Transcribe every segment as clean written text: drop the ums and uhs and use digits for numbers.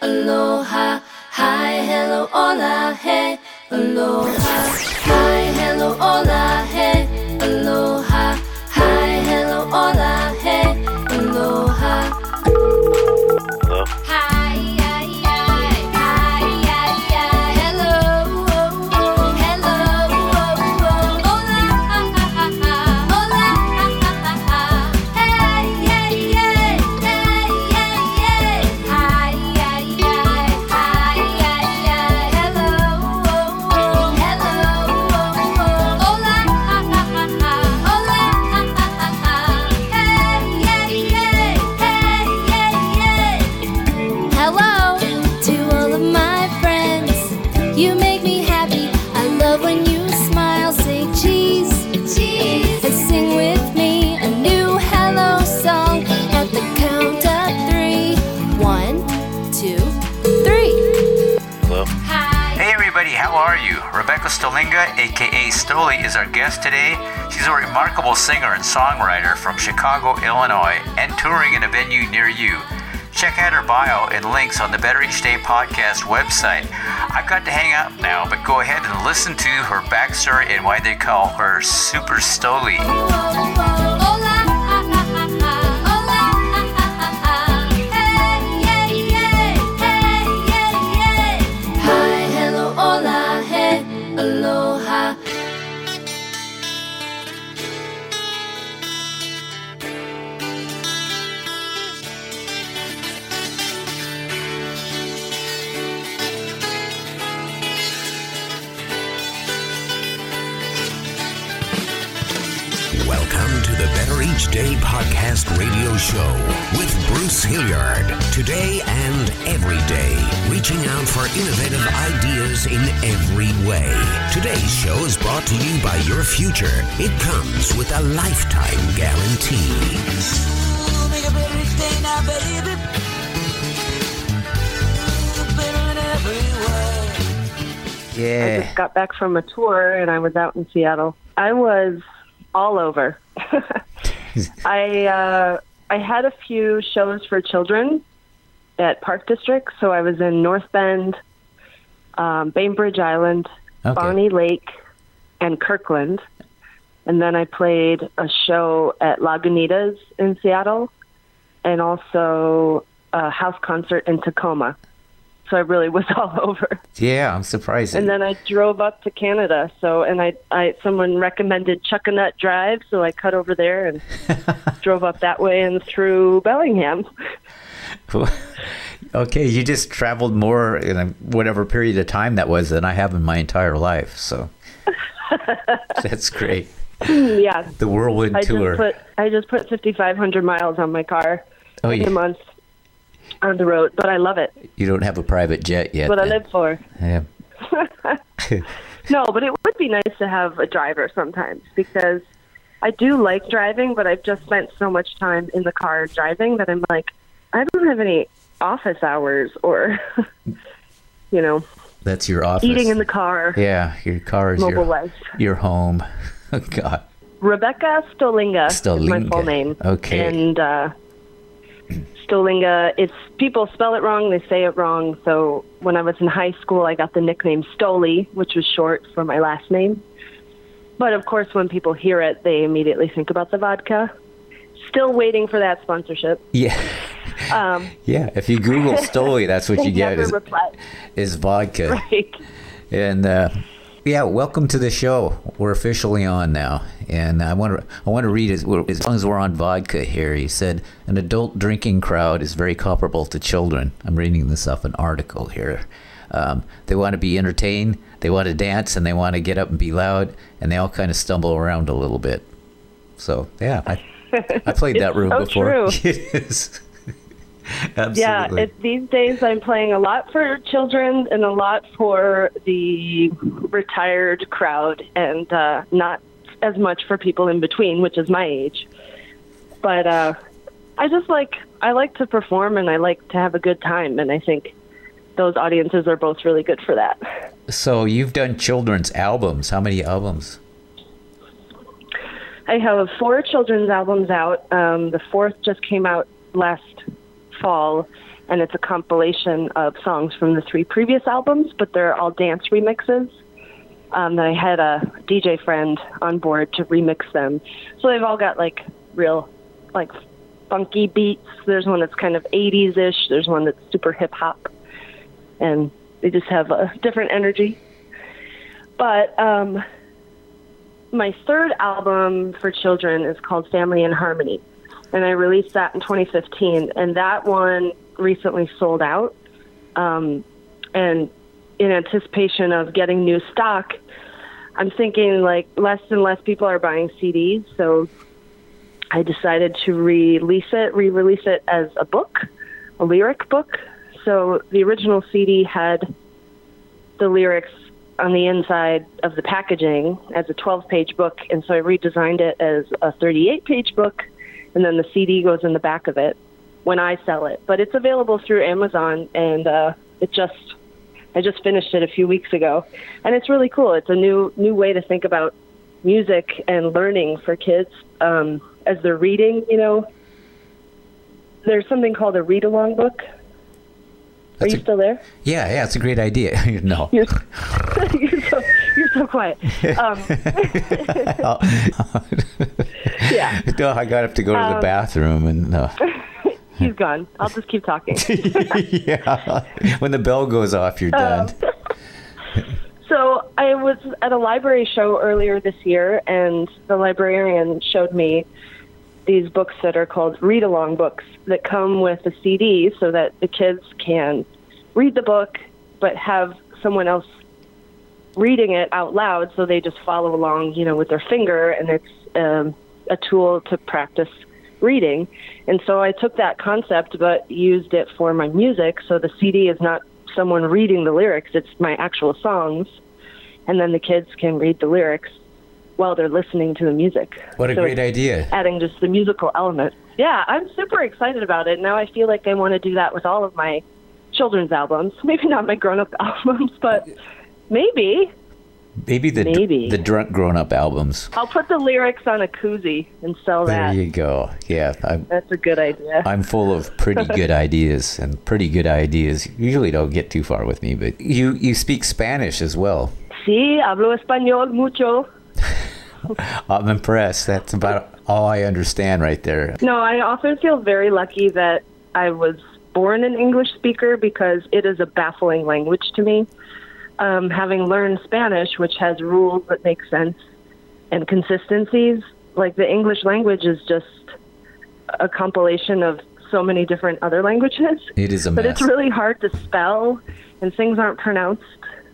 Aloha, hi, hello, hola, hey. Aloha, hi, hello, hola, hey. Aloha, hi, hello, hola, hey. Aloha. Hello. Hi, hi, hi, hi, hi, hi. Hello, oh, oh. Hello, oh, oh. Hola, ha, ha, ha. Hola, ha, ha, ha. Hey, hey, hey, hey, hey, hey. Hi, hi, hi, hi, hi, hi. Hello, oh, oh. Hello, oh, oh. Hola, ha, ha, ha, ha. Hola, ha, ha, ha, ha. Hey, hey, hey, hey, hey, hey. Hello to all of my friends. You make me happy. I love when you smile. Say cheese, cheese, and sing with me a new hello song at the count of three. 1, 2, 3. Hello. Hi. Hey everybody, how are you? Rebecca Stolinga, aka Stoli, is our guest today. She's a remarkable singer and songwriter from Chicago, Illinois, and touring in a venue near you. Check out her bio and links on the Better Each Day podcast website. I've got to hang up now, but go ahead and listen to her backstory and why they call her Super Stoli. Hola, ha, ha, ha, ha. Hola, ha, ha, ha, ha. Hey, hey, hey, hey, hey, hey. Hi, hello, hola, hey, aloha. Welcome to the Better Each Day podcast radio show with Bruce Hilliard. Today and every day, reaching out for innovative ideas in every way. Today's show is brought to you by your future. It comes with a lifetime guarantee. Make a better each day now, baby. You're better in every way. I Yeah. just got back from a tour and I was out in Seattle. I was all over. I had a few shows for children at Park District, so I was in North Bend, Bainbridge Island, Okay. Bonnie Lake, and Kirkland. And then I played a show at Lagunitas in Seattle and also a house concert in Tacoma. So I really was all over. Yeah, I'm surprised. And then I drove up to Canada. So, and I someone recommended Chuckanut Drive, so I cut over there and drove up that way and through Bellingham. Okay, you just traveled more in whatever period of time that was than I have in my entire life. So that's great. Yeah. The whirlwind tour. I just put 5,500 miles on my car in a month. On the road, but I love it. You don't have a private jet yet. That's what I live for. Yeah. No, but it would be nice to have a driver sometimes, because I do like driving, but I've just spent so much time in the car driving that I'm like, I don't have any office hours or, you know. That's your office. Eating in the car. Yeah, your car is mobile life. Your home. Oh, God. Rebecca Stolinga is my full name. Okay. And, Stolinga, it's people spell it wrong, they say it wrong. So when I was in high school, I got the nickname Stoli, which was short for my last name. But of course, when people hear it, they immediately think about the vodka. Still waiting for that sponsorship. Yeah. Yeah, if you Google Stoli, that's what you get is vodka. Right. And yeah, welcome to the show. We're officially on now, and I want to read as long as we're on vodka here. He said, an adult drinking crowd is very comparable to children. I'm reading this off an article here. They want to be entertained, they want to dance, and they want to get up and be loud, and they all kind of stumble around a little bit. So yeah, I played that room before. True. It is. Absolutely. Yeah, these days I'm playing a lot for children and a lot for the retired crowd, and not as much for people in between, which is my age. But I like to perform and I like to have a good time, and I think those audiences are both really good for that. So you've done children's albums. How many albums? I have 4 children's albums out. The 4th just came out last fall, and it's a compilation of songs from the three previous albums, but they're all dance remixes. That I had a DJ friend on board to remix them. So they've all got like real like funky beats. There's one that's kind of 80s-ish. There's one that's super hip-hop. And they just have a different energy. But my third album for children is called Family in Harmony. And I released that in 2015. And that one recently sold out. And in anticipation of getting new stock, I'm thinking like less and less people are buying CDs. So I decided to re-release it as a book, a lyric book. So the original CD had the lyrics on the inside of the packaging as a 12-page book. And so I redesigned it as a 38-page book. And then the CD goes in the back of it when I sell it. But it's available through Amazon. And I just finished it a few weeks ago. And it's really cool. It's a new way to think about music and learning for kids as they're reading. You know, there's something called a read-along book. Are you still there? Yeah, it's a great idea. No. You're so quiet. Yeah. No, I got up to go to the bathroom and... He's gone. I'll just keep talking. Yeah. When the bell goes off, you're done. So I was at a library show earlier this year, and the librarian showed me these books that are called read-along books that come with a CD so that the kids can read the book but have someone else reading it out loud, so they just follow along, you know, with their finger, and it's a tool to practice reading. And so I took that concept but used it for my music. So the CD is not someone reading the lyrics, it's my actual songs, and then the kids can read the lyrics while they're listening to the music. What a great idea. Adding just the musical element. Yeah, I'm super excited about it. Now I feel like I want to do that with all of my children's albums. Maybe not my grown-up albums, but maybe. Maybe the drunk grown-up albums. I'll put the lyrics on a koozie and sell that. There you go. Yeah. That's a good idea. I'm full of pretty good ideas, and pretty good ideas usually don't get too far with me, but you speak Spanish as well. Sí, hablo español mucho. I'm impressed. That's about all I understand right there. No, I often feel very lucky that I was born an English speaker, because it is a baffling language to me. Having learned Spanish, which has rules that make sense and consistencies, like the English language is just a compilation of so many different other languages. It is a mess. But it's really hard to spell, and things aren't pronounced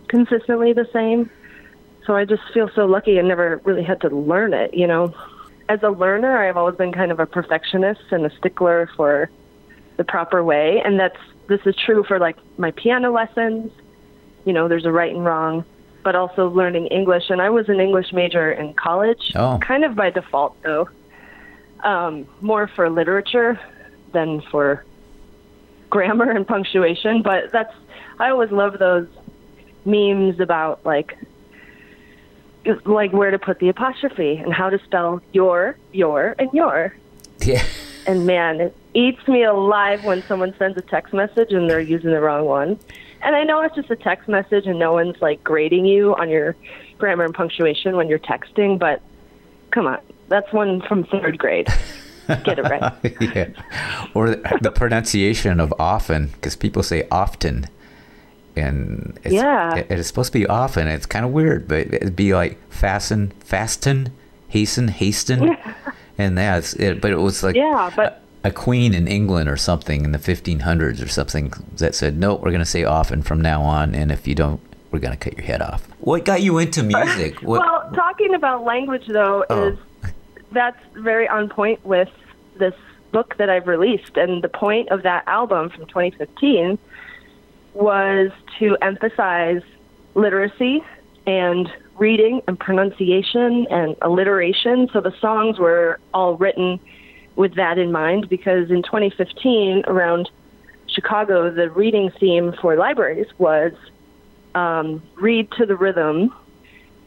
consistently the same. So I just feel so lucky I never really had to learn it, you know. As a learner, I've always been kind of a perfectionist and a stickler for the proper way. And this is true for, like, my piano lessons. You know, there's a right and wrong, but also learning English. And I was an English major in college, kind of by default, though, more for literature than for grammar and punctuation. But I always love those memes about, like where to put the apostrophe and how to spell your, and your. Yeah. And, man, it eats me alive when someone sends a text message and they're using the wrong one. And I know it's just a text message and no one's, like, grading you on your grammar and punctuation when you're texting, but come on. That's one from third grade. Get it right. Yeah. Or the pronunciation of often, because people say often. And it's supposed to be often. It's kind of weird, but it'd be like fasten, hasten. Yeah. And that's it. But it was like... Yeah, but... A queen in England or something in the 1500s or something that said, no, we're going to say often from now on, and if you don't, we're going to cut your head off. What got you into music? Well, talking about language, though, that's very on point with this book that I've released, and the point of that album from 2015 was to emphasize literacy and reading and pronunciation and alliteration, so the songs were all written with that in mind, because in 2015 around Chicago, the reading theme for libraries was read to the rhythm.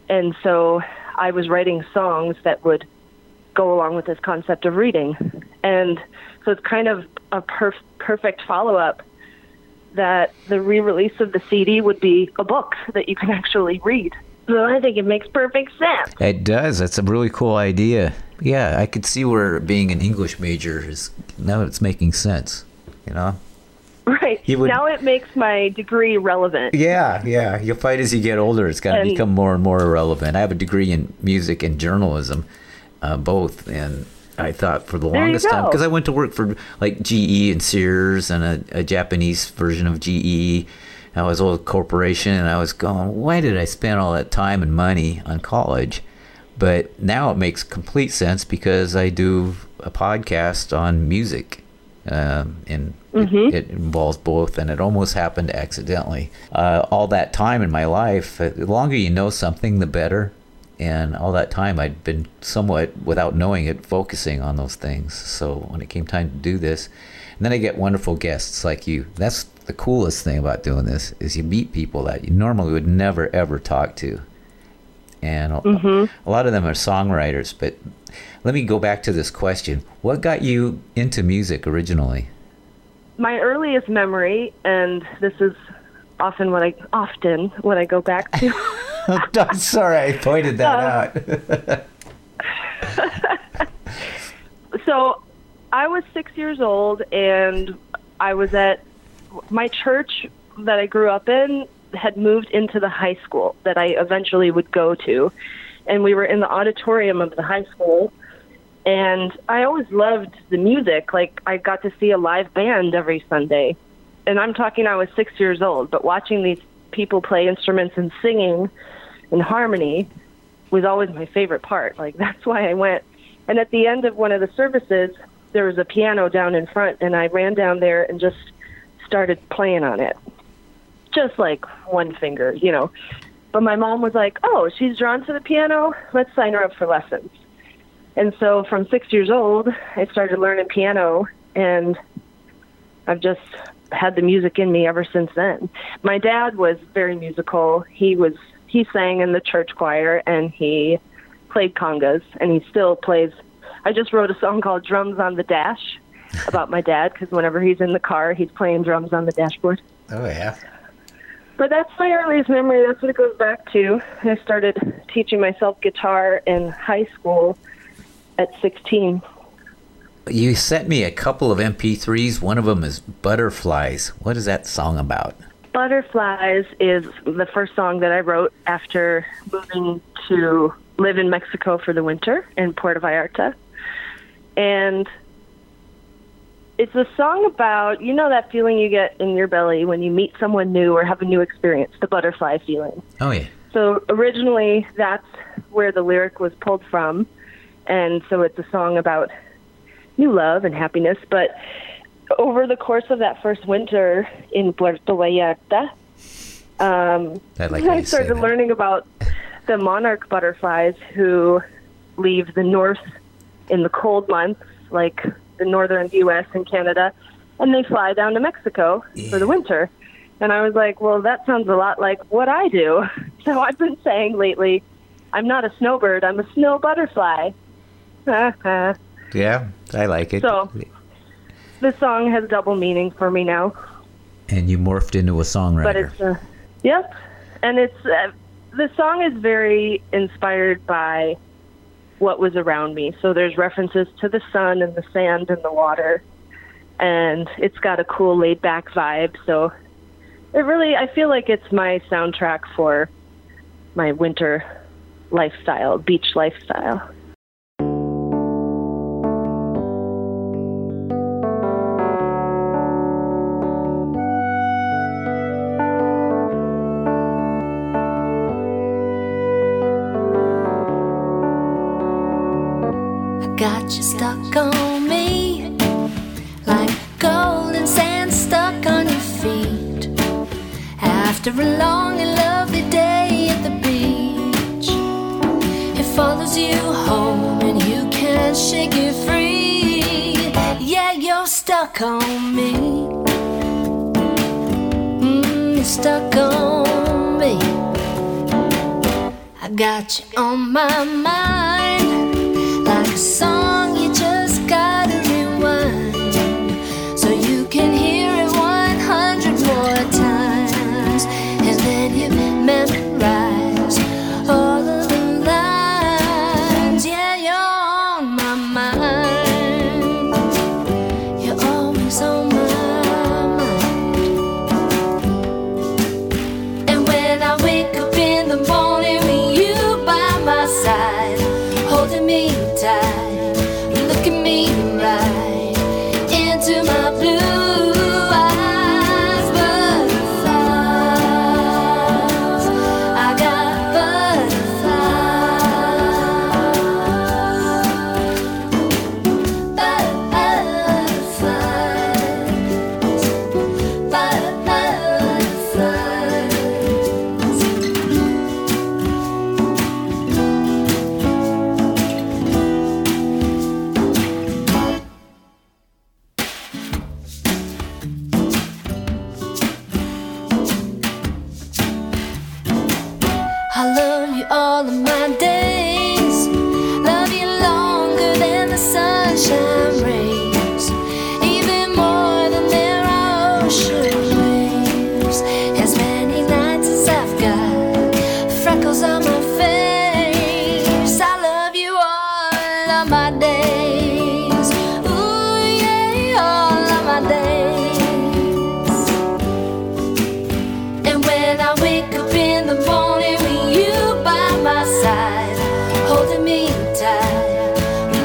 And so I was writing songs that would go along with this concept of reading. And so it's kind of a perfect follow-up that the re-release of the CD would be a book that you can actually read. So I think it makes perfect sense. It does. That's a really cool idea. Yeah, I could see where being an English major is, now it's making sense, you know? Right. Now it makes my degree relevant. Yeah, yeah. You'll find as you get older, it's going to become more and more relevant. I have a degree in music and journalism, both, and I thought for the longest time, because I went to work for like GE and Sears and a Japanese version of GE. I was old corporation, and I was going, why did I spend all that time and money on college? But now it makes complete sense because I do a podcast on music, and it involves both, and it almost happened accidentally. All that time in my life, the longer you know something, the better. And all that time, I'd been somewhat, without knowing it, focusing on those things. So when it came time to do this, and then I get wonderful guests like you. That's the coolest thing about doing this, is you meet people that you normally would never, ever talk to. And a lot of them are songwriters. But let me go back to this question. What got you into music originally? My earliest memory, and this is often what I go back to. I'm sorry, I pointed that out. So I was 6 years old, and I was at my church that I grew up in had moved into the high school that I eventually would go to. And we were in the auditorium of the high school, and I always loved the music. Like, I got to see a live band every Sunday. And I'm talking, I was 6 years old, but watching these people play instruments and singing in harmony was always my favorite part. Like, that's why I went. And at the end of one of the services, there was a piano down in front, and I ran down there and just started playing on it. Just like one finger, you know. But my mom was like, oh, she's drawn to the piano. Let's sign her up for lessons. And so from 6 years old, I started learning piano, and I've just had the music in me ever since then. My dad was very musical. He sang in the church choir, and he played congas, and he still plays. I just wrote a song called Drums on the Dash about my dad, because whenever he's in the car, he's playing drums on the dashboard. Oh, yeah. But that's my earliest memory. That's what it goes back to. I started teaching myself guitar in high school at 16. You sent me a couple of MP3s. One of them is Butterflies. What is that song about? Butterflies is the first song that I wrote after moving to live in Mexico for the winter in Puerto Vallarta. And it's a song about, you know, that feeling you get in your belly when you meet someone new or have a new experience, the butterfly feeling. Oh, yeah. So originally that's where the lyric was pulled from. And so it's a song about new love and happiness. But over the course of that first winter in Puerto Vallarta, I started learning about the monarch butterflies who leave the north in the cold months, like the northern U.S. and Canada, and they fly down to Mexico for the winter. And I was like, well, that sounds a lot like what I do. So I've been saying lately, I'm not a snowbird, I'm a snow butterfly. Yeah, I like it. So the song has double meaning for me now. And you morphed into a songwriter. But it's yep. And it's the song is very inspired by what was around me. So there's references to the sun and the sand and the water. And it's got a cool laid back vibe. So it really, I feel like it's my soundtrack for my winter lifestyle, beach lifestyle. Got you stuck on me, like golden sand stuck on your feet, after a long and lovely day at the beach. It follows you home and you can't shake it free. Yeah, you're stuck on me. You're stuck on me. I got you on my mind. A song you just gotta rewind so you can hear it 100 more all of my days. Love you longer than the sunshine rays, even more than there are ocean waves. As many nights as I've got freckles on my face, I love you all of my days. Ooh yeah, all of my days. And when I wake up in the morning, holding me tight,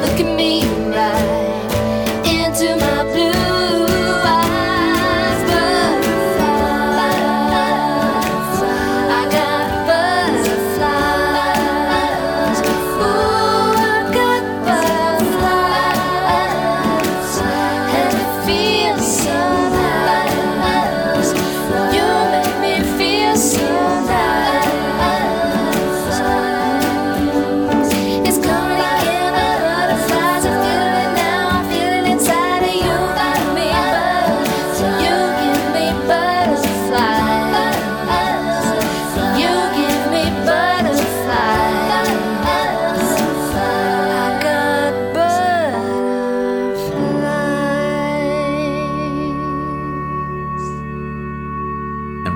looking me right into my blue eyes. Butterflies, I got butterflies. Ooh, I got butterflies, and it feels so nice. You make me feel so nice.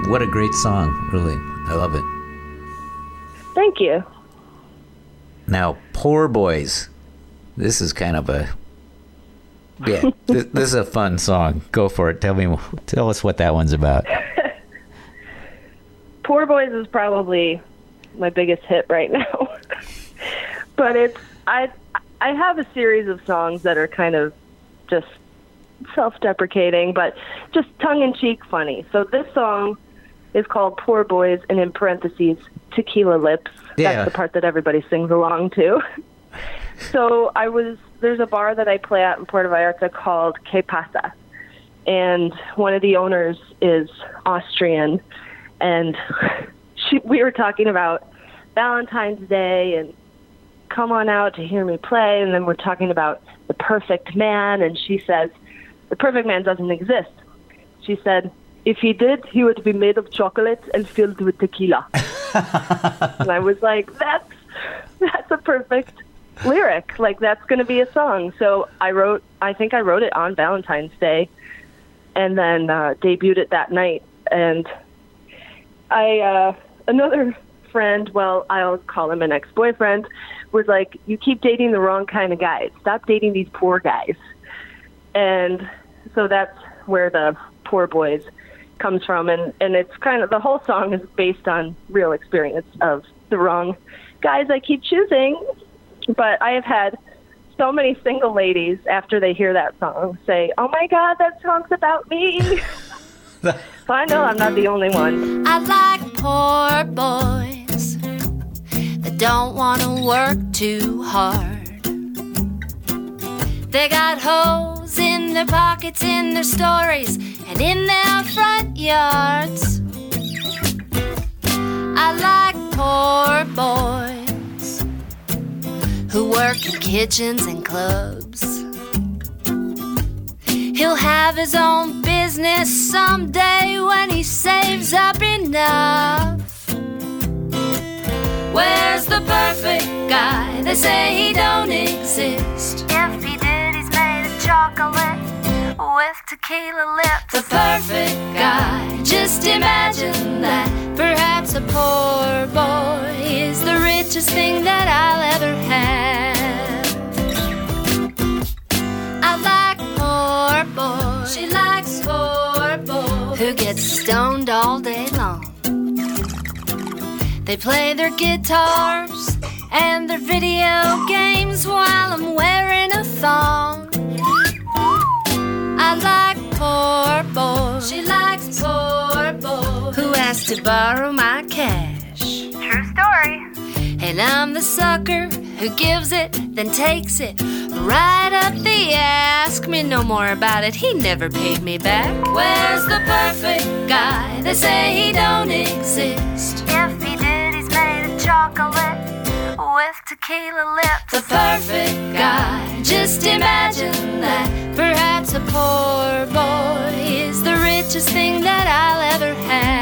What a great song, really. I love it. Thank you. Now, Poor Boys. This is kind of a... Yeah, this is a fun song. Go for it. Tell us what that one's about. Poor Boys is probably my biggest hit right now. But it's... I have a series of songs that are kind of just self-deprecating, but just tongue-in-cheek funny. So this song... It's called Poor Boys, and in parentheses, Tequila Lips. Yeah. That's the part that everybody sings along to. So there's a bar that I play at in Puerto Vallarta called Que Pasa. And one of the owners is Austrian. And we were talking about Valentine's Day and come on out to hear me play. And then we're talking about the perfect man. And she says, the perfect man doesn't exist. She said, if he did, he would be made of chocolate and filled with tequila. And I was like, that's a perfect lyric. Like, that's going to be a song. So I think I wrote it on Valentine's Day and then debuted it that night. And another friend, well, I'll call him an ex-boyfriend, was like, you keep dating the wrong kind of guys. Stop dating these poor guys. And so that's where the Poor Boys comes from, and it's kind of, the whole song is based on real experience of the wrong guys I keep choosing. But I have had so many single ladies after they hear that song say, oh my God, that song's about me. So I know I'm not the only one. I like poor boys that don't want to work too hard. They got holes in their pockets, in their stories, and in their front yards. I like poor boys who work in kitchens and clubs. He'll have his own business someday when he saves up enough. Where's the perfect guy? They say he don't exist. If he did, he's made of chocolate with tequila lips. The perfect guy, just imagine that. Perhaps a poor boy is the richest thing that I'll ever have. I like poor boys. She likes poor boys who get stoned all day long. They play their guitars and their video games while I'm wearing a thong. I like poor boys. She likes poor boys who asked to borrow my cash. True story. And I'm the sucker who gives it, then takes it right up the ask. Me no more about it. He never paid me back. Where's the perfect guy? They say he don't exist. If he did, he's made of chocolate with tequila lips. The perfect guy, just imagine that. Perhaps a poor boy is the richest thing that I'll ever have.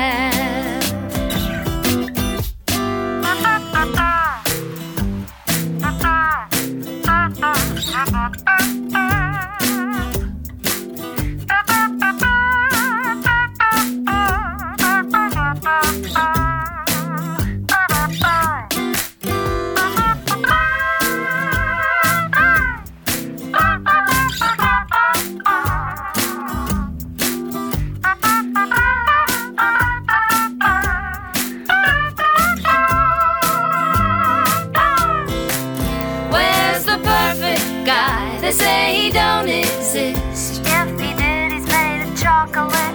chocolate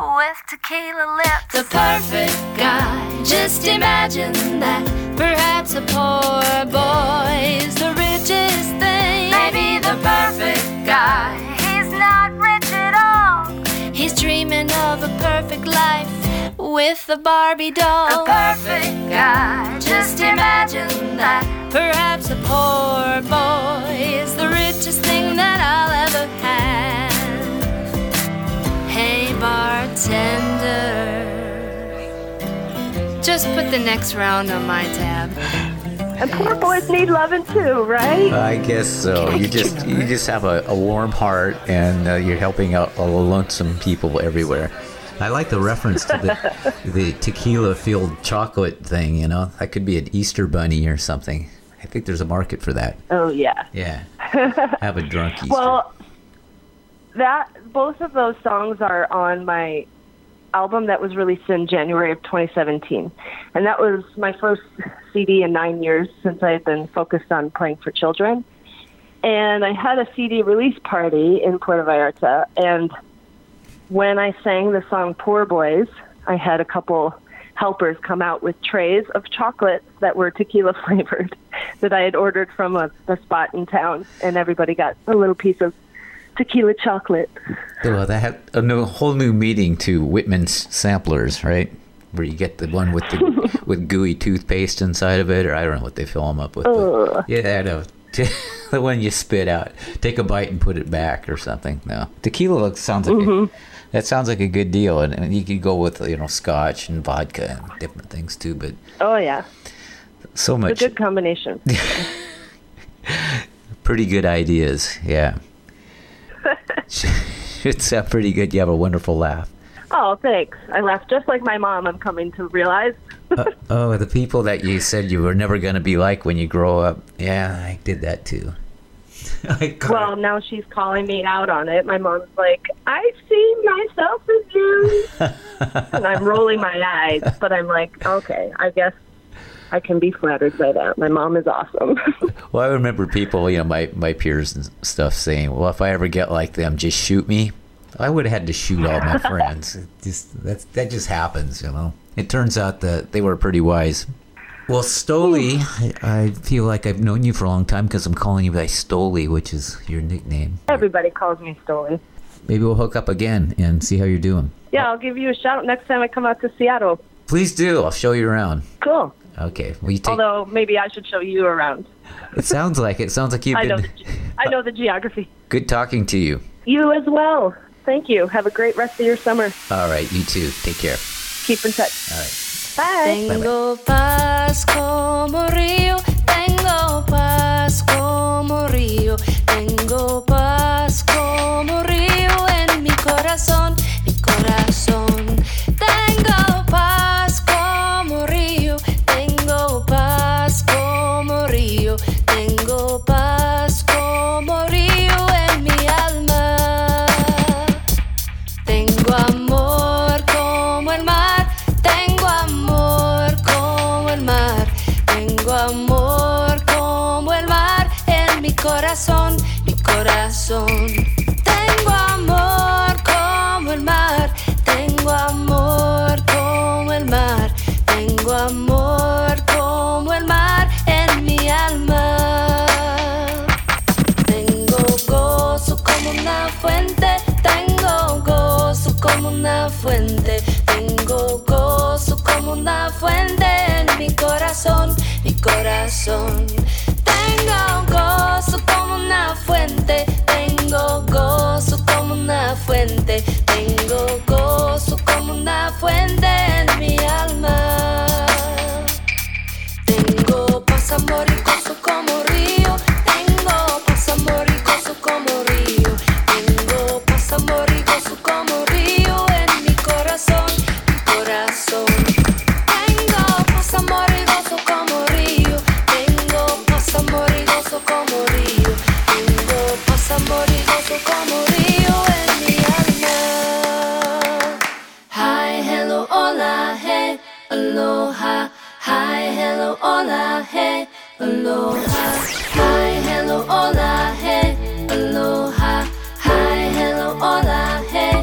with tequila lips. The perfect guy, just imagine that. Perhaps a poor boy is the richest thing. Maybe the perfect guy, he's not rich at all. He's dreaming of a perfect life with the Barbie doll. The perfect guy, just imagine that. Perhaps a poor boy is the richest thing that I'll ever have. Hey bartender, just put the next round on my tab. And poor boys need loving too, right? I guess so. You just have a warm heart, and you're helping out lonesome people everywhere. I like the reference to the tequila-filled chocolate thing, you know? That could be an Easter bunny or something. I think there's a market for that. Oh, yeah. Yeah. Have a drunk Easter. Well, both of those songs are on my album that was released in January of 2017. And that was my first CD in 9 years, since I had been focused on playing for children. And I had a CD release party in Puerto Vallarta, and when I sang the song Poor Boys, I had a couple helpers come out with trays of chocolates that were tequila flavored that I had ordered from a spot in town, and everybody got a little piece of tequila chocolate. Well, that had whole new meaning to Whitman's samplers, right? Where you get the one with the with gooey toothpaste inside of it, or I don't know what they fill them up with. Yeah, I know. The one you spit out. Take a bite and put it back or something. No. Tequila sounds like that sounds like a good deal, and you could go with, you know, scotch and vodka and different things too, but oh yeah. So much. It's a good combination. Pretty good ideas. Yeah. It's pretty good. You have a wonderful laugh. Oh, thanks. I laugh just like my mom, I'm coming to realize. The people that you said you were never going to be like when you grow up. Yeah, I did that too. Well, now she's calling me out on it. My mom's like, I see myself in you. And I'm rolling my eyes, but I'm like, okay, I guess I can be flattered by that. My mom is awesome. Well, I remember people, you know, my peers and stuff saying, well, if I ever get like them, just shoot me. I would have had to shoot all my friends. That just happens, you know. It turns out that they were pretty wise. Well, Stoli, I feel like I've known you for a long time because I'm calling you by Stoli, which is your nickname. Everybody calls me Stoli. Maybe we'll hook up again and see how you're doing. Yeah, I'll give you a shout next time I come out to Seattle. Please do. I'll show you around. Cool. Okay. Well, although maybe I should show you around. It sounds like it. It sounds like you've been... I know the geography. Good talking to you. You as well. Thank you. Have a great rest of your summer. All right. You too. Take care. Keep in touch. All right. Bye. Tengo paz como río, tengo paz como río, tengo paz como río en mi corazón, mi corazón. Tengo paz como río, tengo paz como río, tengo paz como río en mi alma. Tengo amor como el mar. Amor como el mar en mi corazón, mi corazón. Tengo amor como el mar, tengo amor como el mar, tengo amor como el mar en mi alma. Tengo gozo como una fuente, tengo gozo como una fuente, tengo gozo como una fuente en mi corazón. Mi corazón, tengo gozo como una fuente, tengo gozo como una fuente, tengo gozo como una fuente en mi alma. Tengo paz, amor y gozo como río, tengo paz, amor y gozo como río, tengo paz, amor y gozo como río en mi corazón, mi corazón. Tengo paz, amor y gozo como río, tengo paz, amor y gozo como río, tengo paz, amor y gozo como río en mi alma. Hi, hello, hola, hey, aloha. Hi, hello, hola, hey, aloha. Hi, hello, hola, hey, aloha. Hi, hello, hola, hey,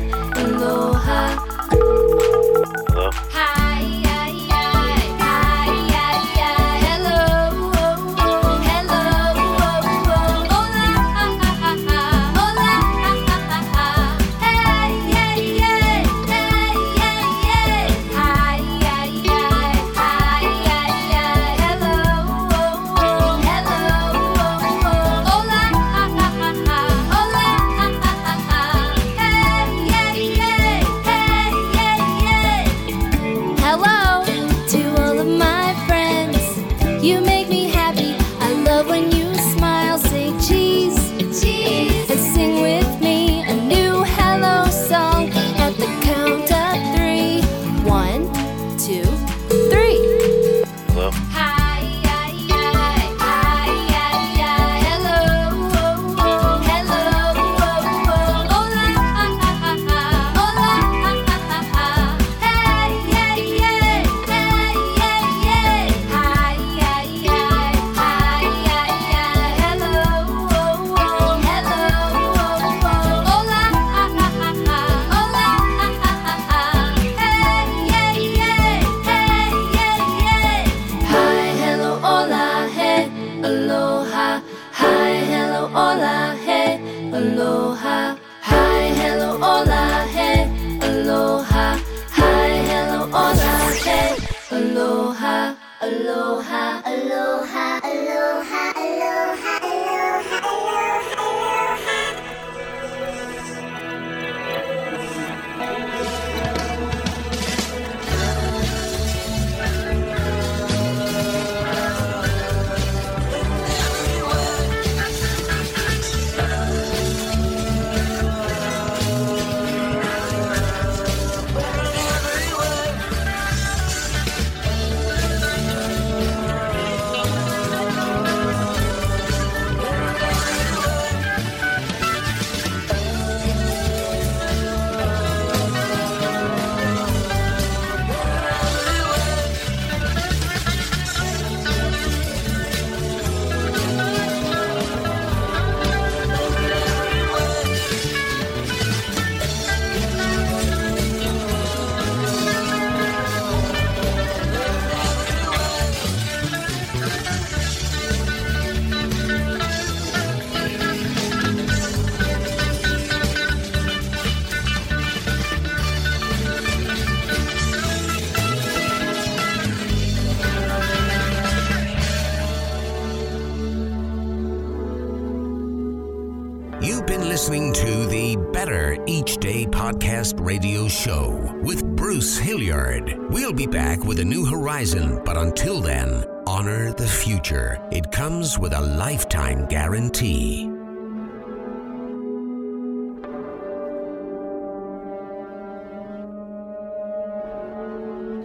listening to the Better Each Day podcast radio show with Bruce Hilliard. We'll be back with a new horizon, but until then, honor the future. It comes with a lifetime guarantee.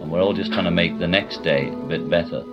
We're all just trying to make the next day a bit better.